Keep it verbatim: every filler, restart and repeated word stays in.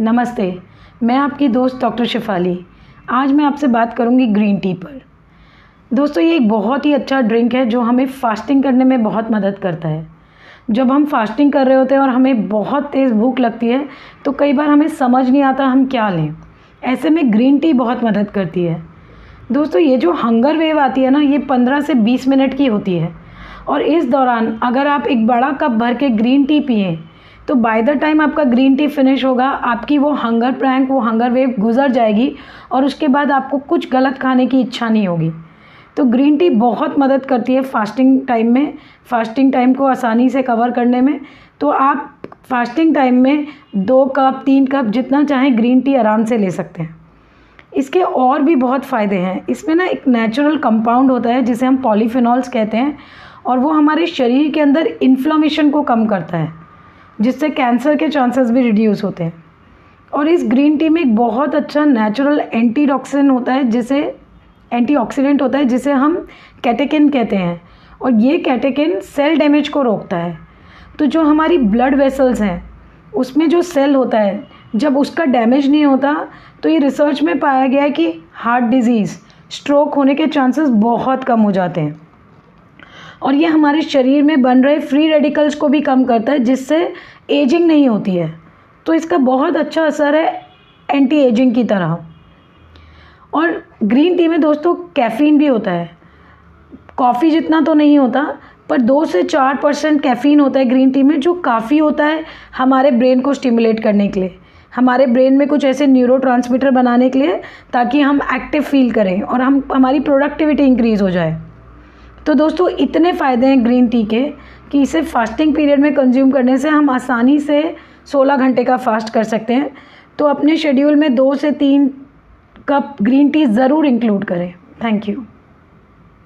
नमस्ते, मैं आपकी दोस्त डॉक्टर शिफाली। आज मैं आपसे बात करूंगी ग्रीन टी पर। दोस्तों, ये एक बहुत ही अच्छा ड्रिंक है जो हमें फास्टिंग करने में बहुत मदद करता है। जब हम फास्टिंग कर रहे होते हैं और हमें बहुत तेज़ भूख लगती है तो कई बार हमें समझ नहीं आता हम क्या लें। ऐसे में ग्रीन टी बहुत मदद करती है। दोस्तों, ये जो हंगर वेव आती है ना, ये पंद्रह से बीस मिनट की होती है और इस दौरान अगर आप एक बड़ा कप भर के ग्रीन टी पिएँ तो बाय द टाइम आपका ग्रीन टी फिनिश होगा, आपकी वो हंगर प्रैंक, वो हंगर वेव गुजर जाएगी और उसके बाद आपको कुछ गलत खाने की इच्छा नहीं होगी। तो ग्रीन टी बहुत मदद करती है फास्टिंग टाइम में, फास्टिंग टाइम को आसानी से कवर करने में। तो आप फास्टिंग टाइम में दो कप तीन कप जितना चाहें ग्रीन टी आराम से ले सकते हैं। इसके और भी बहुत फ़ायदे हैं। इसमें ना एक नेचुरल कंपाउंड होता है जिसे हम पॉलीफेनोल्स कहते हैं और वो हमारे शरीर के अंदर इन्फ्लेमेशन को कम करता है, जिससे कैंसर के चांसेस भी रिड्यूस होते हैं। और इस ग्रीन टी में एक बहुत अच्छा नेचुरल एंटीऑक्सीडेंट होता है जिसे एंटीऑक्सीडेंट होता है जिसे हम कैटेकिन कहते हैं और ये कैटेकिन सेल डैमेज को रोकता है। तो जो हमारी ब्लड वेसल्स हैं उसमें जो सेल होता है, जब उसका डैमेज नहीं होता तो ये रिसर्च में पाया गया है कि हार्ट डिजीज़, स्ट्रोक होने के चांसेस बहुत कम हो जाते हैं। और ये हमारे शरीर में बन रहे फ्री रेडिकल्स को भी कम करता है, जिससे एजिंग नहीं होती है। तो इसका बहुत अच्छा असर है एंटी एजिंग की तरह। और ग्रीन टी में दोस्तों कैफ़ीन भी होता है, कॉफ़ी जितना तो नहीं होता पर दो से चार परसेंट कैफ़ीन होता है ग्रीन टी में, जो काफ़ी होता है हमारे ब्रेन को स्टिमुलेट करने के लिए, हमारे ब्रेन में कुछ ऐसे न्यूरोट्रांसमीटर बनाने के लिए, ताकि हम एक्टिव फील करें और हम हमारी प्रोडक्टिविटी इंक्रीज़ हो जाए। तो दोस्तों, इतने फ़ायदे हैं ग्रीन टी के कि इसे फास्टिंग पीरियड में कंज्यूम करने से हम आसानी से सोलह घंटे का फास्ट कर सकते हैं। तो अपने शेड्यूल में दो से तीन कप ग्रीन टी ज़रूर इंक्लूड करें। Thank you.